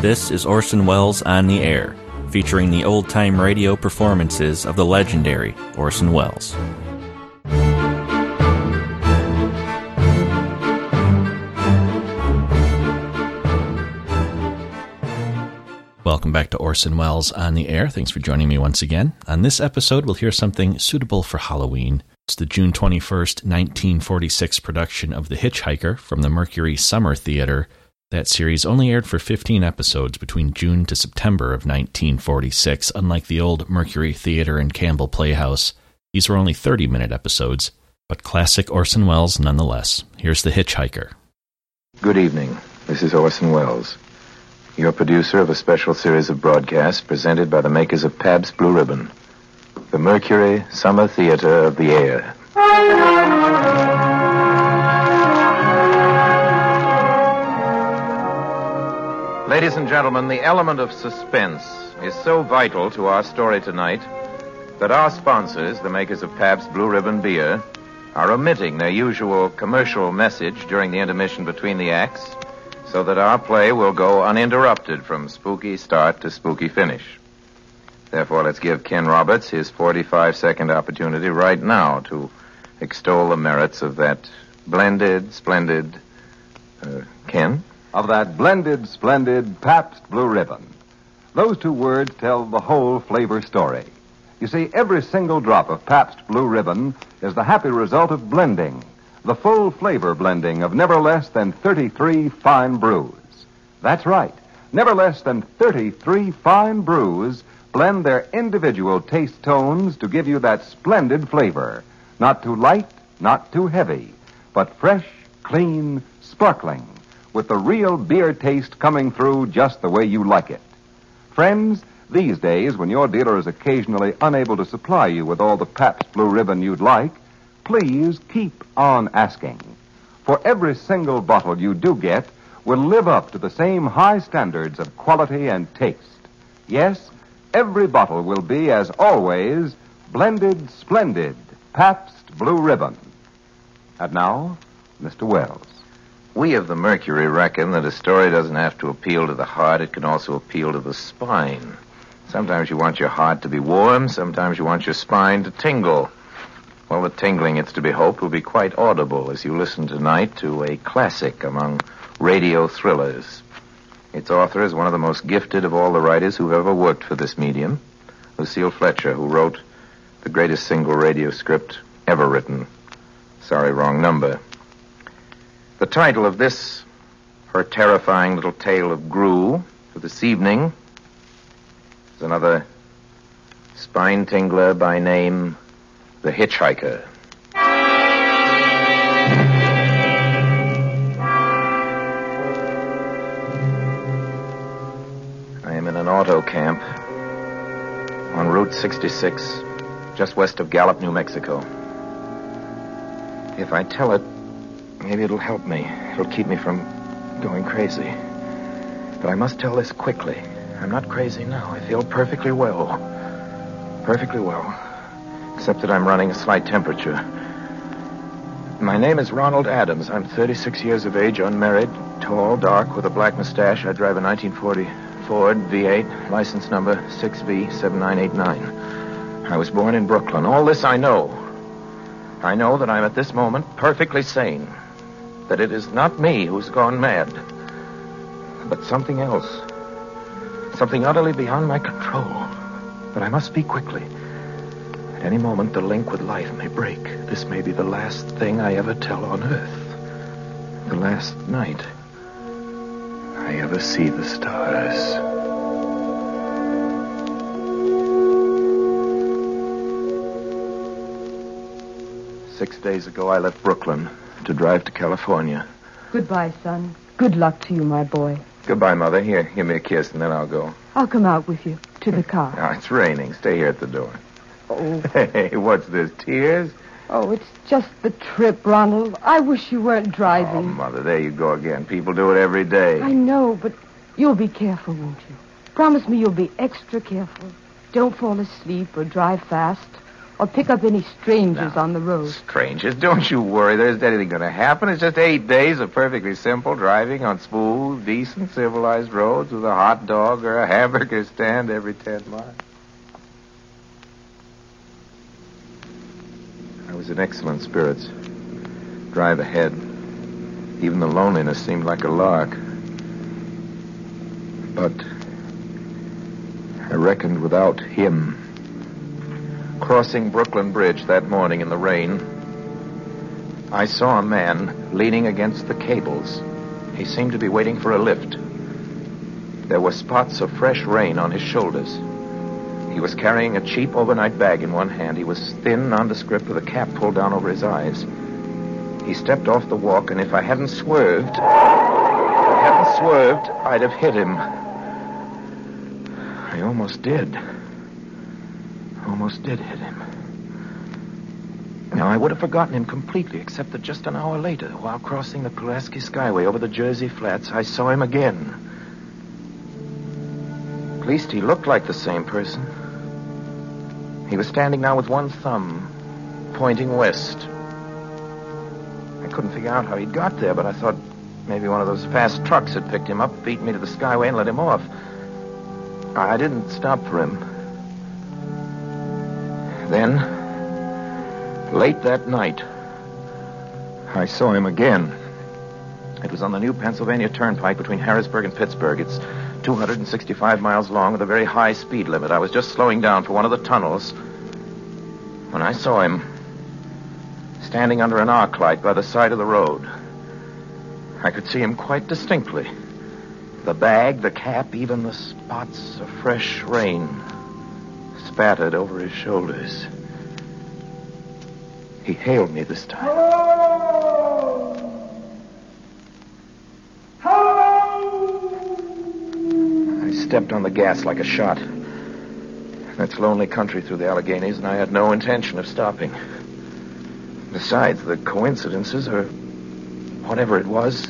This is Orson Welles on the Air, featuring the old-time radio performances of the legendary Orson Welles. Welcome back to Orson Welles on the Air. Thanks for joining me once again. On this episode, we'll hear something suitable for Halloween. It's the June 21st, 1946 production of The Hitchhiker from the Mercury Summer Theater. That series only aired for 15 episodes between June to September of 1946, unlike the old Mercury Theater and Campbell Playhouse. These were only 30-minute episodes, but classic Orson Welles nonetheless. Here's The Hitchhiker. Good evening. This is Orson Welles, your producer of a special series of broadcasts presented by the makers of Pabst Blue Ribbon, the Mercury Summer Theater of the Air. Ladies and gentlemen, the element of suspense is so vital to our story tonight that our sponsors, the makers of Pabst Blue Ribbon Beer, are omitting their usual commercial message during the intermission between the acts, so that our play will go uninterrupted from spooky start to spooky finish. Therefore, let's give Ken Roberts his 45-second opportunity right now to extol the merits of that blended, splendid... Ken? Of that blended, splendid Pabst Blue Ribbon. Those two words tell the whole flavor story. You see, every single drop of Pabst Blue Ribbon is the happy result of blending, the full flavor blending of never less than 33 fine brews. That's right. Never less than 33 fine brews blend their individual taste tones to give you that splendid flavor. Not too light, not too heavy, but fresh, clean, sparkling, with the real beer taste coming through just the way you like it. Friends, these days, when your dealer is occasionally unable to supply you with all the Pabst Blue Ribbon you'd like, please keep on asking. For every single bottle you do get will live up to the same high standards of quality and taste. Yes, every bottle will be, as always, blended, splendid Pabst Blue Ribbon. And now, Mr. Wells. We of the Mercury reckon that a story doesn't have to appeal to the heart. It can also appeal to the spine. Sometimes you want your heart to be warm. Sometimes you want your spine to tingle. Well, the tingling, it's to be hoped, will be quite audible as you listen tonight to a classic among radio thrillers. Its author is one of the most gifted of all the writers who've ever worked for this medium, Lucille Fletcher, who wrote the greatest single radio script ever written, Sorry, Wrong Number. The title of this, her terrifying little tale of Gru, for this evening, is another spine-tingler by name... The Hitchhiker. I am in an auto camp on Route 66, just west of Gallup, New Mexico. If I tell it, maybe it'll help me. It'll keep me from going crazy. But I must tell this quickly. I'm not crazy now. I feel perfectly well. Perfectly well. Except that I'm running a slight temperature. My name is Ronald Adams. I'm 36 years of age, unmarried, tall, dark, with a black mustache. I drive a 1940 Ford V8, license number 6B7989. I was born in Brooklyn. All this I know. I know that I'm at this moment perfectly sane. That it is not me who's gone mad, but something else. Something utterly beyond my control. But I must speak quickly. At any moment, the link with life may break. This may be the last thing I ever tell on Earth. The last night I ever see the stars. Six days ago, I left Brooklyn to drive to California. Goodbye, son. Good luck to you, my boy. Goodbye, Mother. Here, give me a kiss, and then I'll go. I'll come out with you to the car. Oh, it's raining. Stay here at the door. Oh. Hey, what's this, tears? Oh, it's just the trip, Ronald. I wish you weren't driving. Oh, Mother, there you go again. People do it every day. I know, but you'll be careful, won't you? Promise me you'll be extra careful. Don't fall asleep or drive fast or pick up any strangers on the road. Strangers? Don't you worry. There isn't anything going to happen. It's just 8 days of perfectly simple driving on smooth, decent, civilized roads with a hot dog or a hamburger stand every 10 miles. I was in excellent spirits. Drive ahead. Even the loneliness seemed like a lark. But I reckoned without him. Crossing Brooklyn Bridge that morning in the rain, I saw a man leaning against the cables. He seemed to be waiting for a lift. There were spots of fresh rain on his shoulders. He was carrying a cheap overnight bag in one hand. He was thin, nondescript, with a cap pulled down over his eyes. He stepped off the walk, and if I hadn't swerved, I'd have hit him. I almost did. Almost did hit him. Now, I would have forgotten him completely, except that just an hour later, while crossing the Pulaski Skyway over the Jersey Flats, I saw him again. At least he looked like the same person. He was standing now with one thumb, pointing west. I couldn't figure out how he'd got there, but I thought maybe one of those fast trucks had picked him up, beat me to the Skyway, and let him off. I didn't stop for him. Then, late that night, I saw him again. It was on the new Pennsylvania Turnpike between Harrisburg and Pittsburgh. It's 265 miles long with a very high speed limit. I was just slowing down for one of the tunnels when I saw him standing under an arc light by the side of the road. I could see him quite distinctly. The bag, the cap, even the spots of fresh rain spattered over his shoulders. He hailed me this time. Hello! Hello! I stepped on the gas like a shot. That's lonely country through the Alleghenies, and I had no intention of stopping. Besides, the coincidences, or whatever it was,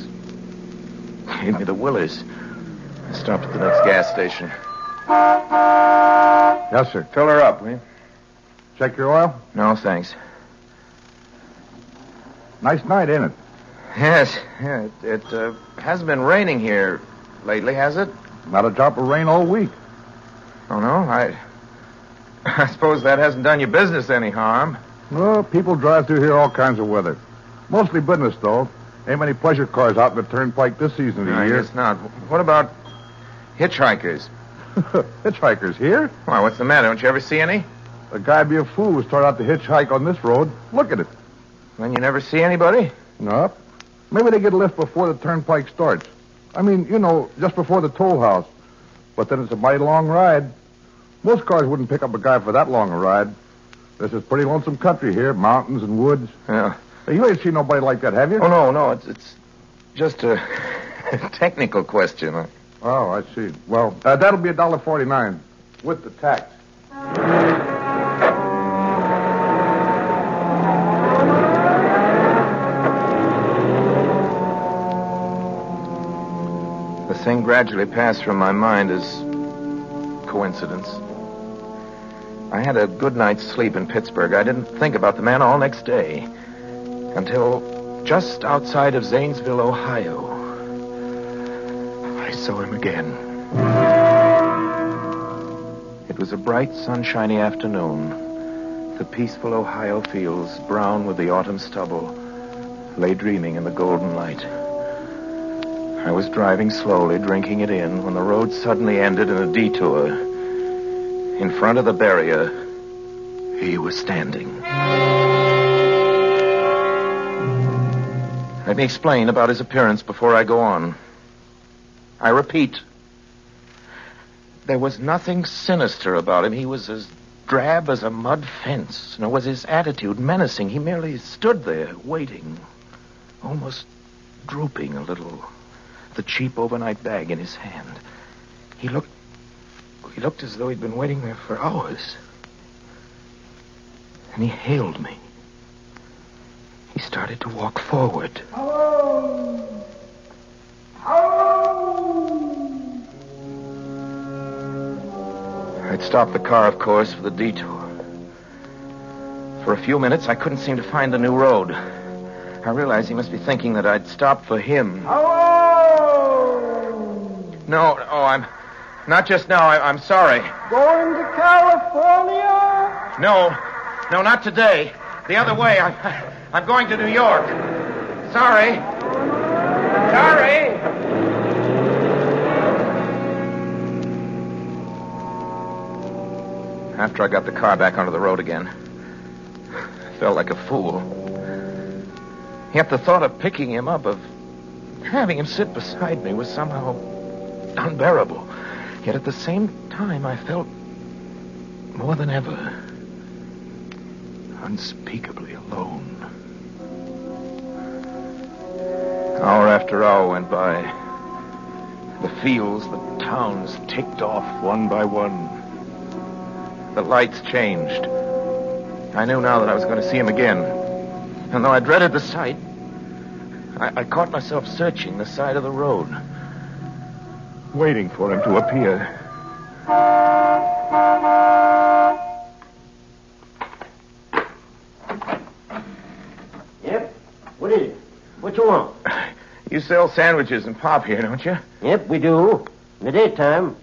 gave me the willies. I stopped at the next gas station. Yes, sir. Fill her up, will you? Check your oil? No, thanks. Nice night, ain't it? Yes. Yeah, it hasn't been raining here lately, has it? Not a drop of rain all week. Oh, no? I suppose that hasn't done your business any harm. Well, people drive through here all kinds of weather. Mostly business, though. Ain't many pleasure cars out in the turnpike this season of the year. I guess not. What about hitchhikers? Hitchhikers here? Why, what's the matter? Don't you ever see any? A guy'd be a fool to start out to hitchhike on this road. Look at it. Then you never see anybody? Nope. Maybe they get a lift before the turnpike starts. I mean, you know, just before the toll house. But then it's a mighty long ride. Most cars wouldn't pick up a guy for that long a ride. This is pretty lonesome country here, mountains and woods. Yeah. You ain't seen nobody like that, have you? Oh, no. It's just a technical question. Oh, I see. Well, that'll be $1.49 with the tax. The thing gradually passed from my mind as coincidence. I had a good night's sleep in Pittsburgh. I didn't think about the man all next day until just outside of Zanesville, Ohio. I saw him again. It was a bright, sunshiny afternoon. The peaceful Ohio fields, brown with the autumn stubble, lay dreaming in the golden light. I was driving slowly, drinking it in, when the road suddenly ended in a detour. In front of the barrier, he was standing. Let me explain about his appearance before I go on. I repeat, there was nothing sinister about him. He was as drab as a mud fence, nor was his attitude menacing. He merely stood there, waiting, almost drooping a little, the cheap overnight bag in his hand. He looked as though he'd been waiting there for hours. And he hailed me. He started to walk forward. Hello! I'd stopped the car, of course, for the detour. For a few minutes, I couldn't seem to find the new road. I realized he must be thinking that I'd stopped for him. Hello! No, oh, I'm... Not just now. I'm sorry. Going to California? No, not today. The other way. I'm going to New York. Sorry. After I got the car back onto the road again, I felt like a fool. Yet the thought of picking him up, of having him sit beside me, was somehow unbearable. Yet at the same time, I felt more than ever unspeakably alone. Hour after hour went by. The fields, the towns ticked off one by one. The lights changed. I knew now that I was going to see him again. And though I dreaded the sight, I caught myself searching the side of the road, waiting for him to appear. Yep. What is it? What you want? You sell sandwiches and pop here, don't you? Yep, we do. In the daytime.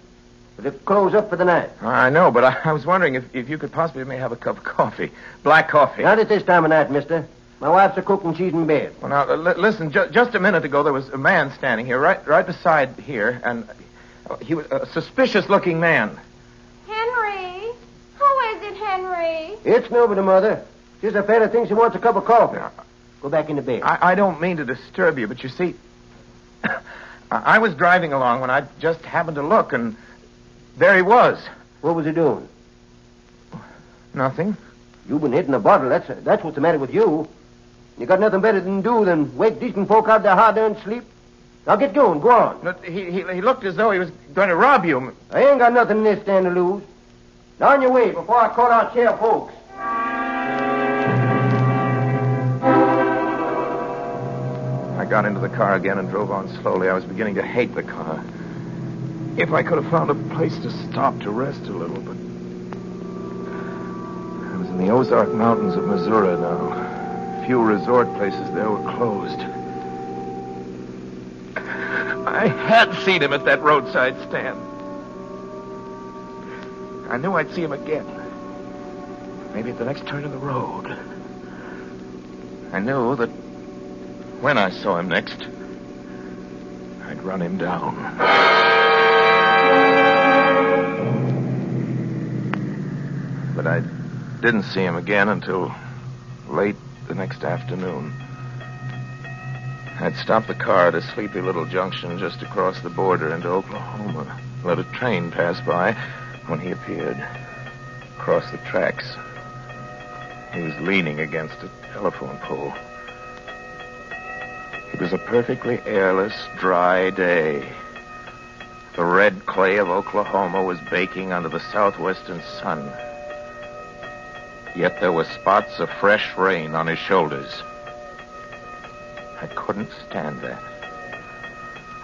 But it close up for the night. I know, but I was wondering if you could possibly have a cup of coffee. Black coffee. Not at this time of night, mister. My wife's a cook and she's in bed. Well, now, listen, just a minute ago, there was a man standing here, right beside here, and he was a suspicious-looking man. Henry? Who is it, Henry? It's nobody, Mother. Just a fella thinks he wants a cup of coffee. Now, go back into bed. I don't mean to disturb you, but you see, I was driving along when I just happened to look, and there he was. What was he doing? Nothing. You've been hitting a bottle. That's what's the matter with you. You got nothing better to do than wake decent folk out of their hard-earned sleep? Now get going. Go on. But he looked as though he was going to rob you. I ain't got nothing in this stand to lose. Now on your way before I call out sheriff folks. I got into the car again and drove on slowly. I was beginning to hate the car. If I could have found a place to stop to rest a little, but I was in the Ozark Mountains of Missouri now. Few resort places there were closed. I had seen him at that roadside stand. I knew I'd see him again. Maybe at the next turn of the road. I knew that when I saw him next, I'd run him down. But I didn't see him again until late the next afternoon. I'd stopped the car at a sleepy little junction just across the border into Oklahoma, let a train pass by when he appeared across the tracks. He was leaning against a telephone pole. It was a perfectly airless, dry day. The red clay of Oklahoma was baking under the southwestern sun. Yet there were spots of fresh rain on his shoulders. I couldn't stand that.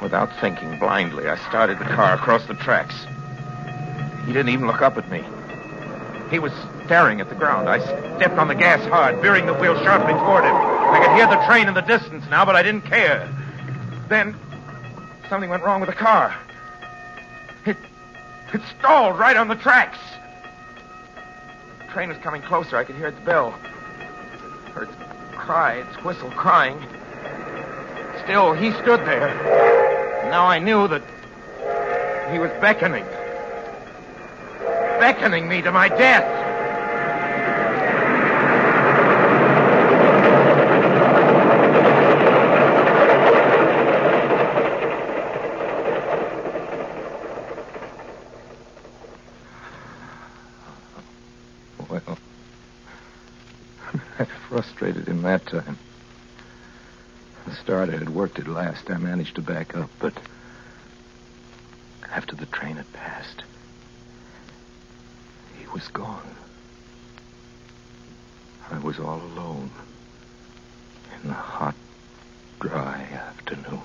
Without thinking blindly, I started the car across the tracks. He didn't even look up at me. He was staring at the ground. I stepped on the gas hard, veering the wheel sharply toward him. I could hear the train in the distance now, but I didn't care. Then something went wrong with the car. It stalled right on the tracks. The train was coming closer. I could hear its bell. I heard its cry, its whistle crying. Still, he stood there. And now I knew that he was beckoning. Beckoning me to my death. Frustrated him that time. The starter had worked at last. I managed to back up, but after the train had passed, he was gone. I was all alone in the hot, dry afternoon.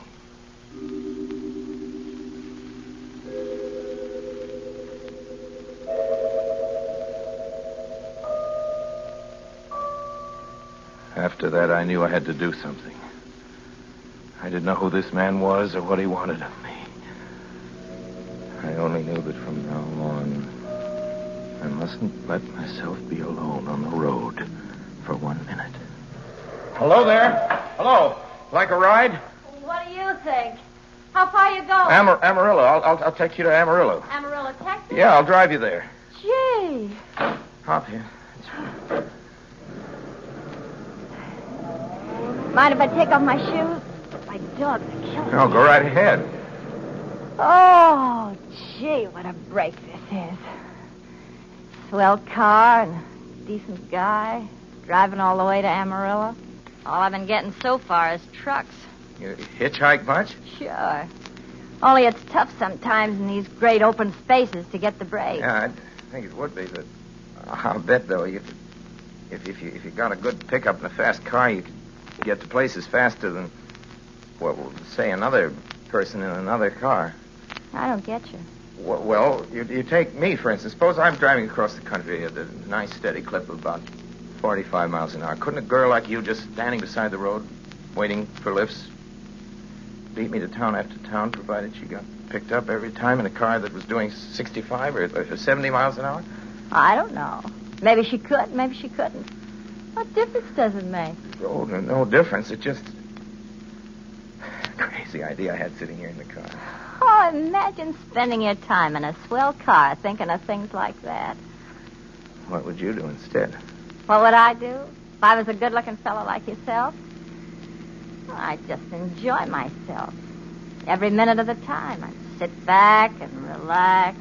After that, I knew I had to do something. I didn't know who this man was or what he wanted of me. I only knew that from now on, I mustn't let myself be alone on the road for 1 minute. Hello there. Hello. Like a ride? What do you think? How far you going? Amarillo. I'll take you to Amarillo. Amarillo, Texas? Yeah, I'll drive you there. Gee. Hop here. Mind if I take off my shoes? My dogs are killing me. No, go right ahead. Oh, gee, what a break this is. Swell car and decent guy, driving all the way to Amarillo. All I've been getting so far is trucks. You hitchhike much? Sure. Only it's tough sometimes in these great open spaces to get the brakes. Yeah, I think it would be, but I'll bet, though, if you got a good pickup and a fast car, you could get to places faster than, well, say, another person in another car. I don't get you. Well, you take me, for instance. Suppose I'm driving across the country at a nice, steady clip of about 45 miles an hour. Couldn't a girl like you just standing beside the road, waiting for lifts, beat me to town after town, provided she got picked up every time in a car that was doing 65 or 70 miles an hour? I don't know. Maybe she could, maybe she couldn't. What difference does it make? Oh, no difference. It just... Crazy idea I had sitting here in the car. Oh, imagine spending your time in a swell car thinking of things like that. What would you do instead? What would I do? If I was a good-looking fellow like yourself? Well, I'd just enjoy myself. Every minute of the time, I'd sit back and relax.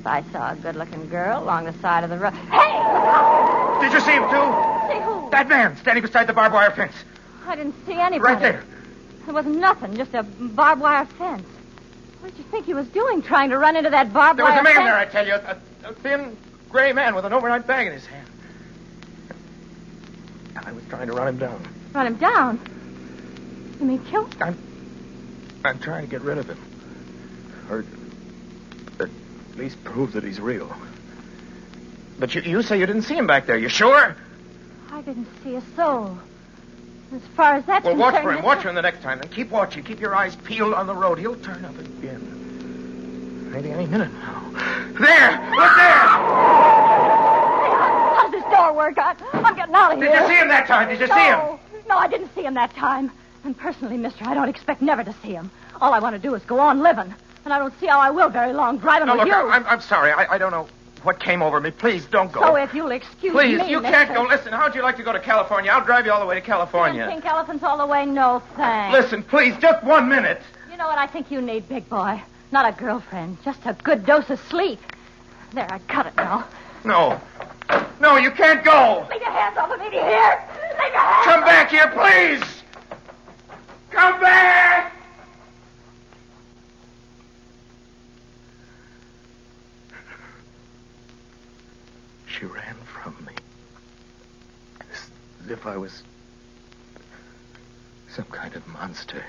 If I saw a good-looking girl along the side of the road... Hey! Did you see him, too? See who? That man standing beside the barbed wire fence. I didn't see anybody. Right there. There was nothing, just a barbed wire fence. What did you think he was doing, trying to run into that barbed wire fence? There was a man there, I tell you. A thin, gray man with an overnight bag in his hand. I was trying to run him down. Run him down? You mean kill him? I'm trying to get rid of him. Or at least prove that he's real. But you say you didn't see him back there. You sure? I didn't see a soul. As far as that's concerned... Well, watch for him. Watch for him the next time. And keep watching. Keep your eyes peeled on the road. He'll turn up again. Maybe any minute now. There! Look there! How's this door work out? I'm getting out of here. Did you see him that time? Did you see him? No, I didn't see him that time. And personally, mister, I don't expect never to see him. All I want to do is go on living. And I don't see how I will very long driving with you. No, look, I'm sorry. I don't know what came over me. Please, don't go. So if you'll excuse me, please, you can't go. Listen, how'd you like to go to California? I'll drive you all the way to California. Pink elephants all the way? No, thanks. Listen, please, just 1 minute. You know what I think you need, big boy? Not a girlfriend, just a good dose of sleep. There, I cut it now. No. No, you can't go. Leave your hands off of me, here. Leave your hands. Come back here, please. Come back. She ran from me, as if I was some kind of monster.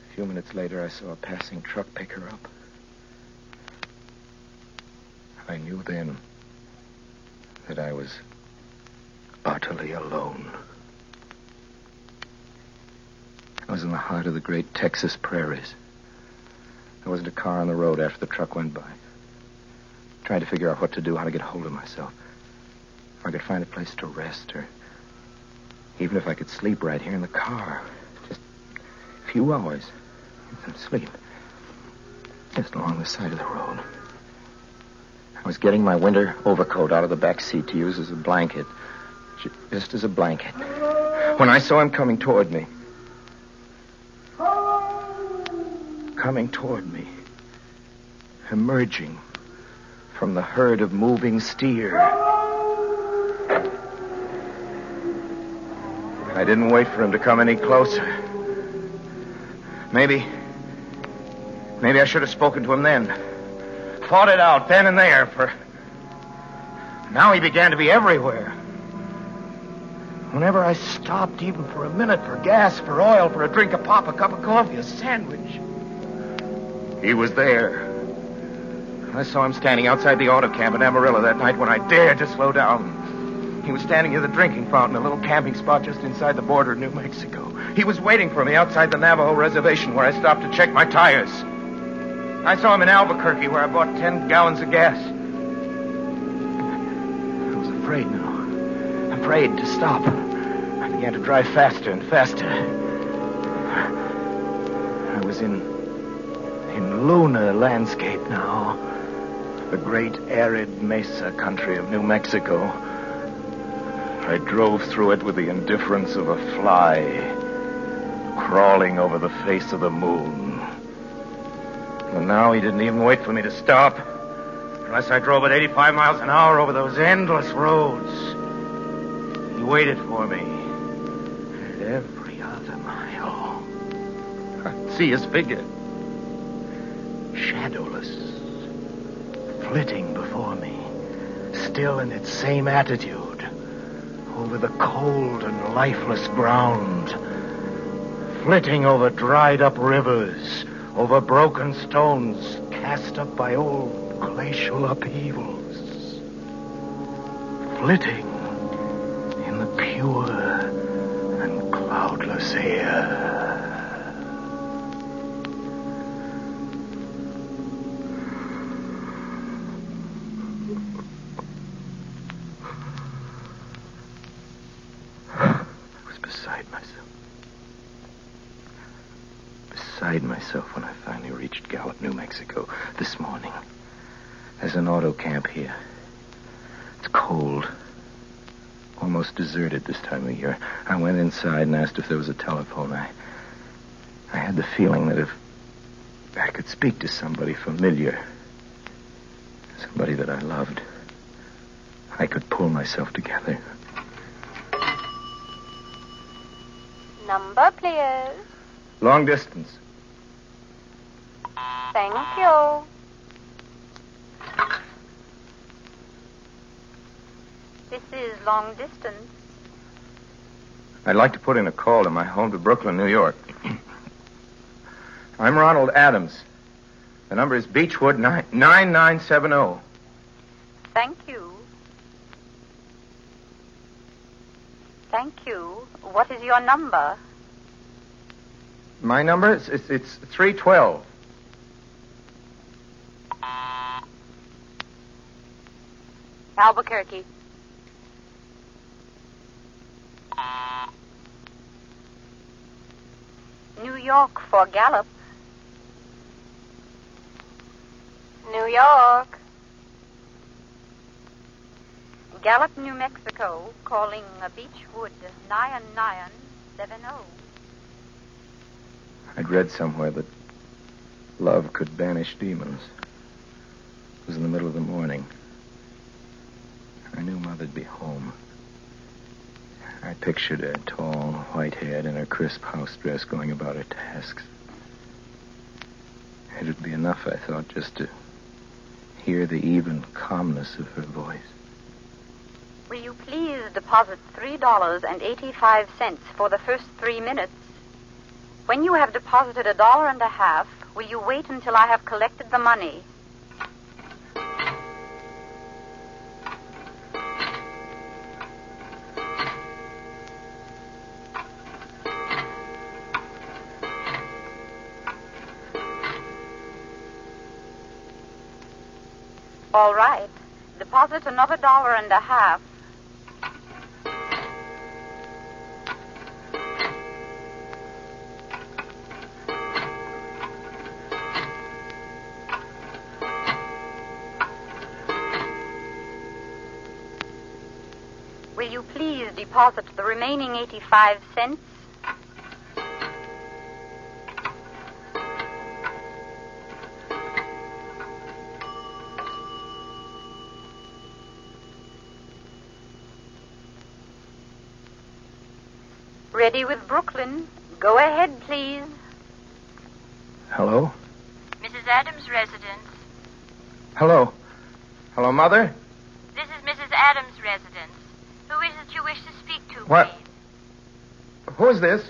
A few minutes later, I saw a passing truck pick her up. I knew then that I was utterly alone. I was in the heart of the great Texas prairies. There wasn't a car on the road after the truck went by. Trying to figure out what to do, how to get hold of myself. If I could find a place to rest, or even if I could sleep right here in the car. Just a few hours. Some sleep. Just along the side of the road. I was getting my winter overcoat out of the back seat to use as a blanket. Just as a blanket. When I saw him coming toward me. Coming toward me. Emerging. From the herd of moving steer. I didn't wait for him to come any closer. Maybe I should have spoken to him then. Fought it out then and there, for... Now he began to be everywhere. Whenever I stopped, even for a minute, for gas, for oil, for a drink, a pop, a cup of coffee, a sandwich... He was there. I saw him standing outside the auto camp in Amarillo that night when I dared to slow down. He was standing near the drinking fountain, a little camping spot just inside the border of New Mexico. He was waiting for me outside the Navajo reservation where I stopped to check my tires. I saw him in Albuquerque where I bought 10 gallons of gas. I was afraid now. Afraid to stop. I began to drive faster and faster. I was in lunar landscape now. The great arid mesa country of New Mexico. I drove through it with the indifference of a fly, crawling over the face of the moon. And now he didn't even wait for me to stop, unless I drove at 85 miles an hour over those endless roads. He waited for me at every other mile. I'd see his figure. Shadowless, flitting before me, still in its same attitude, over the cold and lifeless ground, flitting over dried-up rivers, over broken stones cast up by old glacial upheavals, flitting in the pure and cloudless air. Myself when I finally reached Gallup, New Mexico, this morning. There's an auto camp here. It's cold. Almost deserted this time of year. I went inside and asked if there was a telephone. I had the feeling that if I could speak to somebody familiar, somebody that I loved, I could pull myself together. Number, please. Long distance. Thank you. This is long distance. I'd like to put in a call to my home to Brooklyn, New York. I'm Ronald Adams. The number is Beachwood 9970. Thank you. Thank you. What is your number? My number? It's 312. Albuquerque. New York for Gallup. New York. Gallup, New Mexico, calling Beachwood 9970. I'd read somewhere that love could banish demons. It was in the middle of the morning. I knew Mother'd be home. I pictured her tall, white-haired, in her crisp house dress going about her tasks. It would be enough, I thought, just to hear the even calmness of her voice. Will you please deposit $3.85 for the first 3 minutes? When you have deposited $1.50, will you wait until I have collected the money? All right. Deposit another $1.50. Will you please deposit the remaining 85 cents? Ready with Brooklyn. Go ahead, please. Hello? Mrs. Adams' residence. Hello. Hello, Mother? This is Mrs. Adams' residence. Who is it you wish to speak to, what? Please? Who is this?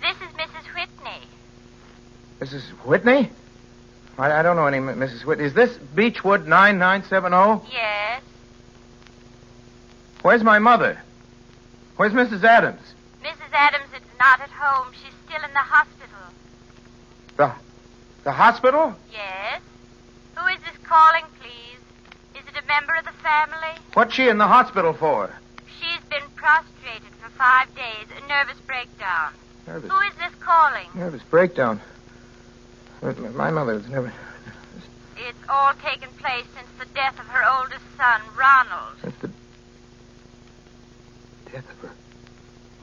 This is Mrs. Whitney. Mrs. Whitney? I don't know any Mrs. Whitney. Is this Beachwood 9970? Yes. Where's my mother? Where's Mrs. Adams? Mrs. Adams is not at home. She's still in the hospital. The hospital? Yes. Who is this calling, please? Is it a member of the family? What's she in the hospital for? She's been prostrated for 5 days. A nervous breakdown. Nervous? Who is this calling? Nervous breakdown. My mother's never... It's all taken place since the death of her oldest son, Ronald. Since the death of her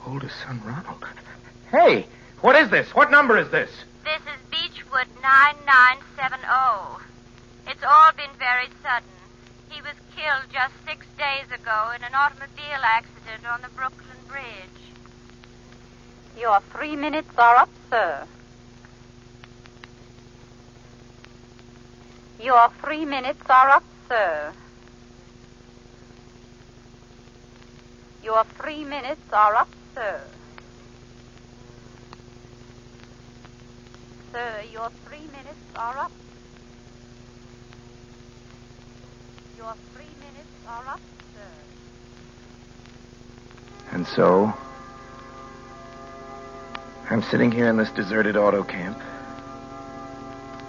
oldest son, Ronald? Hey, what is this? What number is this? This is Beachwood 9970. It's all been very sudden. He was killed just 6 days ago in an automobile accident on the Brooklyn Bridge. Your 3 minutes are up, sir. Your 3 minutes are up, sir. Your 3 minutes are up, sir. Sir, your 3 minutes are up. Your 3 minutes are up, sir. And so, I'm sitting here in this deserted auto camp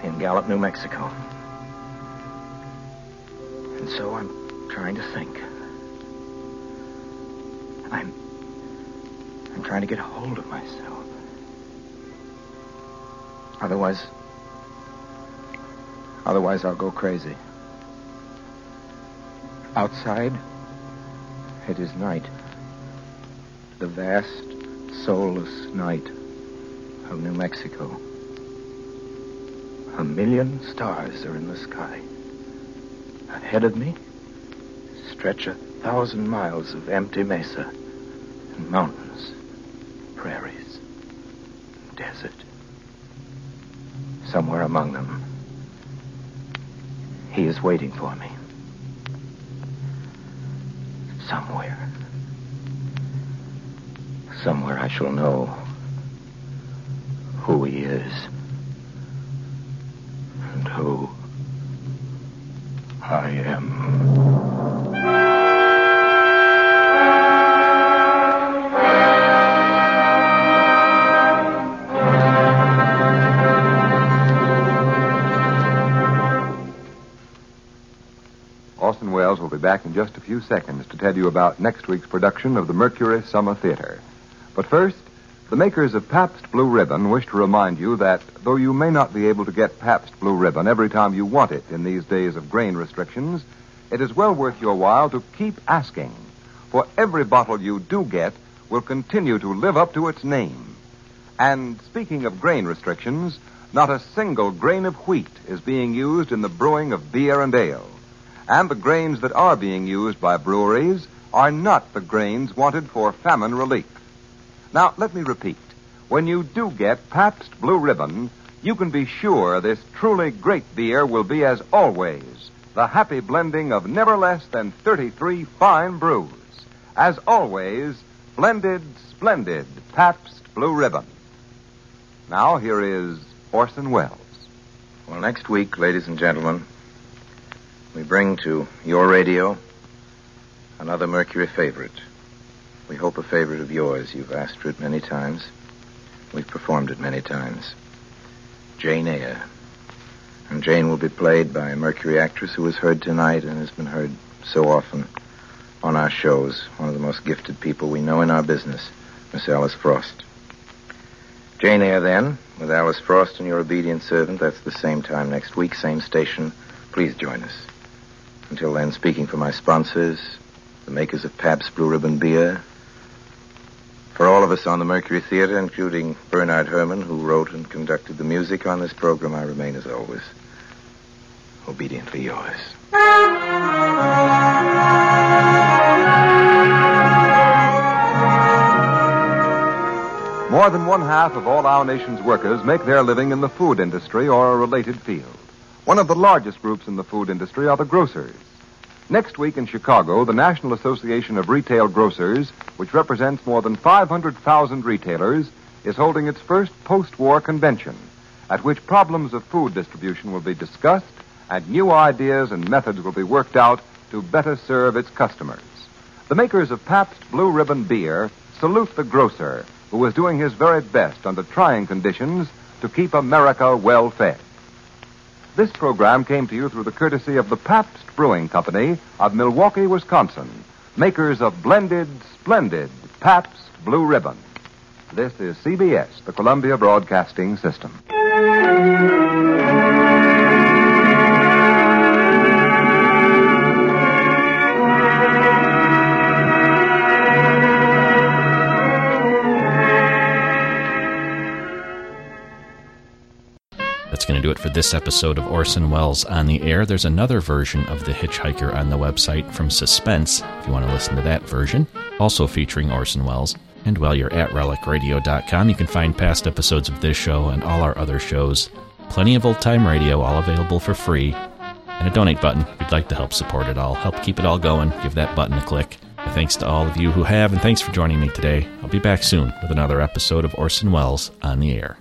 in Gallup, New Mexico. And so I'm trying to think. I'm trying to get a hold of myself. Otherwise I'll go crazy. Outside, it is night. The vast, soulless night of New Mexico. 1,000,000 stars are in the sky. Ahead of me stretch 1,000 miles of empty mesa and mountains, prairies, desert. Somewhere among them, he is waiting for me. Somewhere I shall know who he is and who I am. Orson Welles will be back in just a few seconds to tell you about next week's production of the Mercury Summer Theater. But first, the makers of Pabst Blue Ribbon wish to remind you that, though you may not be able to get Pabst Blue Ribbon every time you want it in these days of grain restrictions, it is well worth your while to keep asking, for every bottle you do get will continue to live up to its name. And speaking of grain restrictions, not a single grain of wheat is being used in the brewing of beer and ale. And the grains that are being used by breweries are not the grains wanted for famine relief. Now, let me repeat. When you do get Pabst Blue Ribbon, you can be sure this truly great beer will be, as always, the happy blending of never less than 33 fine brews. As always, blended, splendid Pabst Blue Ribbon. Now, here is Orson Welles. Well, next week, ladies and gentlemen, we bring to your radio another Mercury favorite. We hope a favorite of yours. You've asked for it many times. We've performed it many times. Jane Eyre. And Jane will be played by a Mercury actress who was heard tonight and has been heard so often on our shows. One of the most gifted people we know in our business, Miss Alice Frost. Jane Eyre, then, with Alice Frost and your obedient servant. That's the same time next week, same station. Please join us. Until then, speaking for my sponsors, the makers of Pabst Blue Ribbon Beer, for all of us on the Mercury Theater, including Bernard Herrmann, who wrote and conducted the music on this program, I remain, as always, obediently yours. More than one half of all our nation's workers make their living in the food industry or a related field. One of the largest groups in the food industry are the grocers. Next week in Chicago, the National Association of Retail Grocers, which represents more than 500,000 retailers, is holding its first post-war convention. at which problems of food distribution will be discussed and new ideas and methods will be worked out to better serve its customers. The makers of Pabst Blue Ribbon beer salute the grocer who is doing his very best under trying conditions to keep America well fed. This program came to you through the courtesy of the Pabst Brewing Company of Milwaukee, Wisconsin, makers of blended, splendid Pabst Blue Ribbon. This is CBS, the Columbia Broadcasting System. That's going to do it for this episode of Orson Welles on the Air. There's another version of The Hitchhiker on the website from Suspense, if you want to listen to that version, also featuring Orson Welles. And while you're at relicradio.com, you can find past episodes of this show and all our other shows. Plenty of old-time radio, all available for free. And a donate button if you'd like to help support it all. Help keep it all going. Give that button a click. And thanks to all of you who have, and thanks for joining me today. I'll be back soon with another episode of Orson Welles on the Air.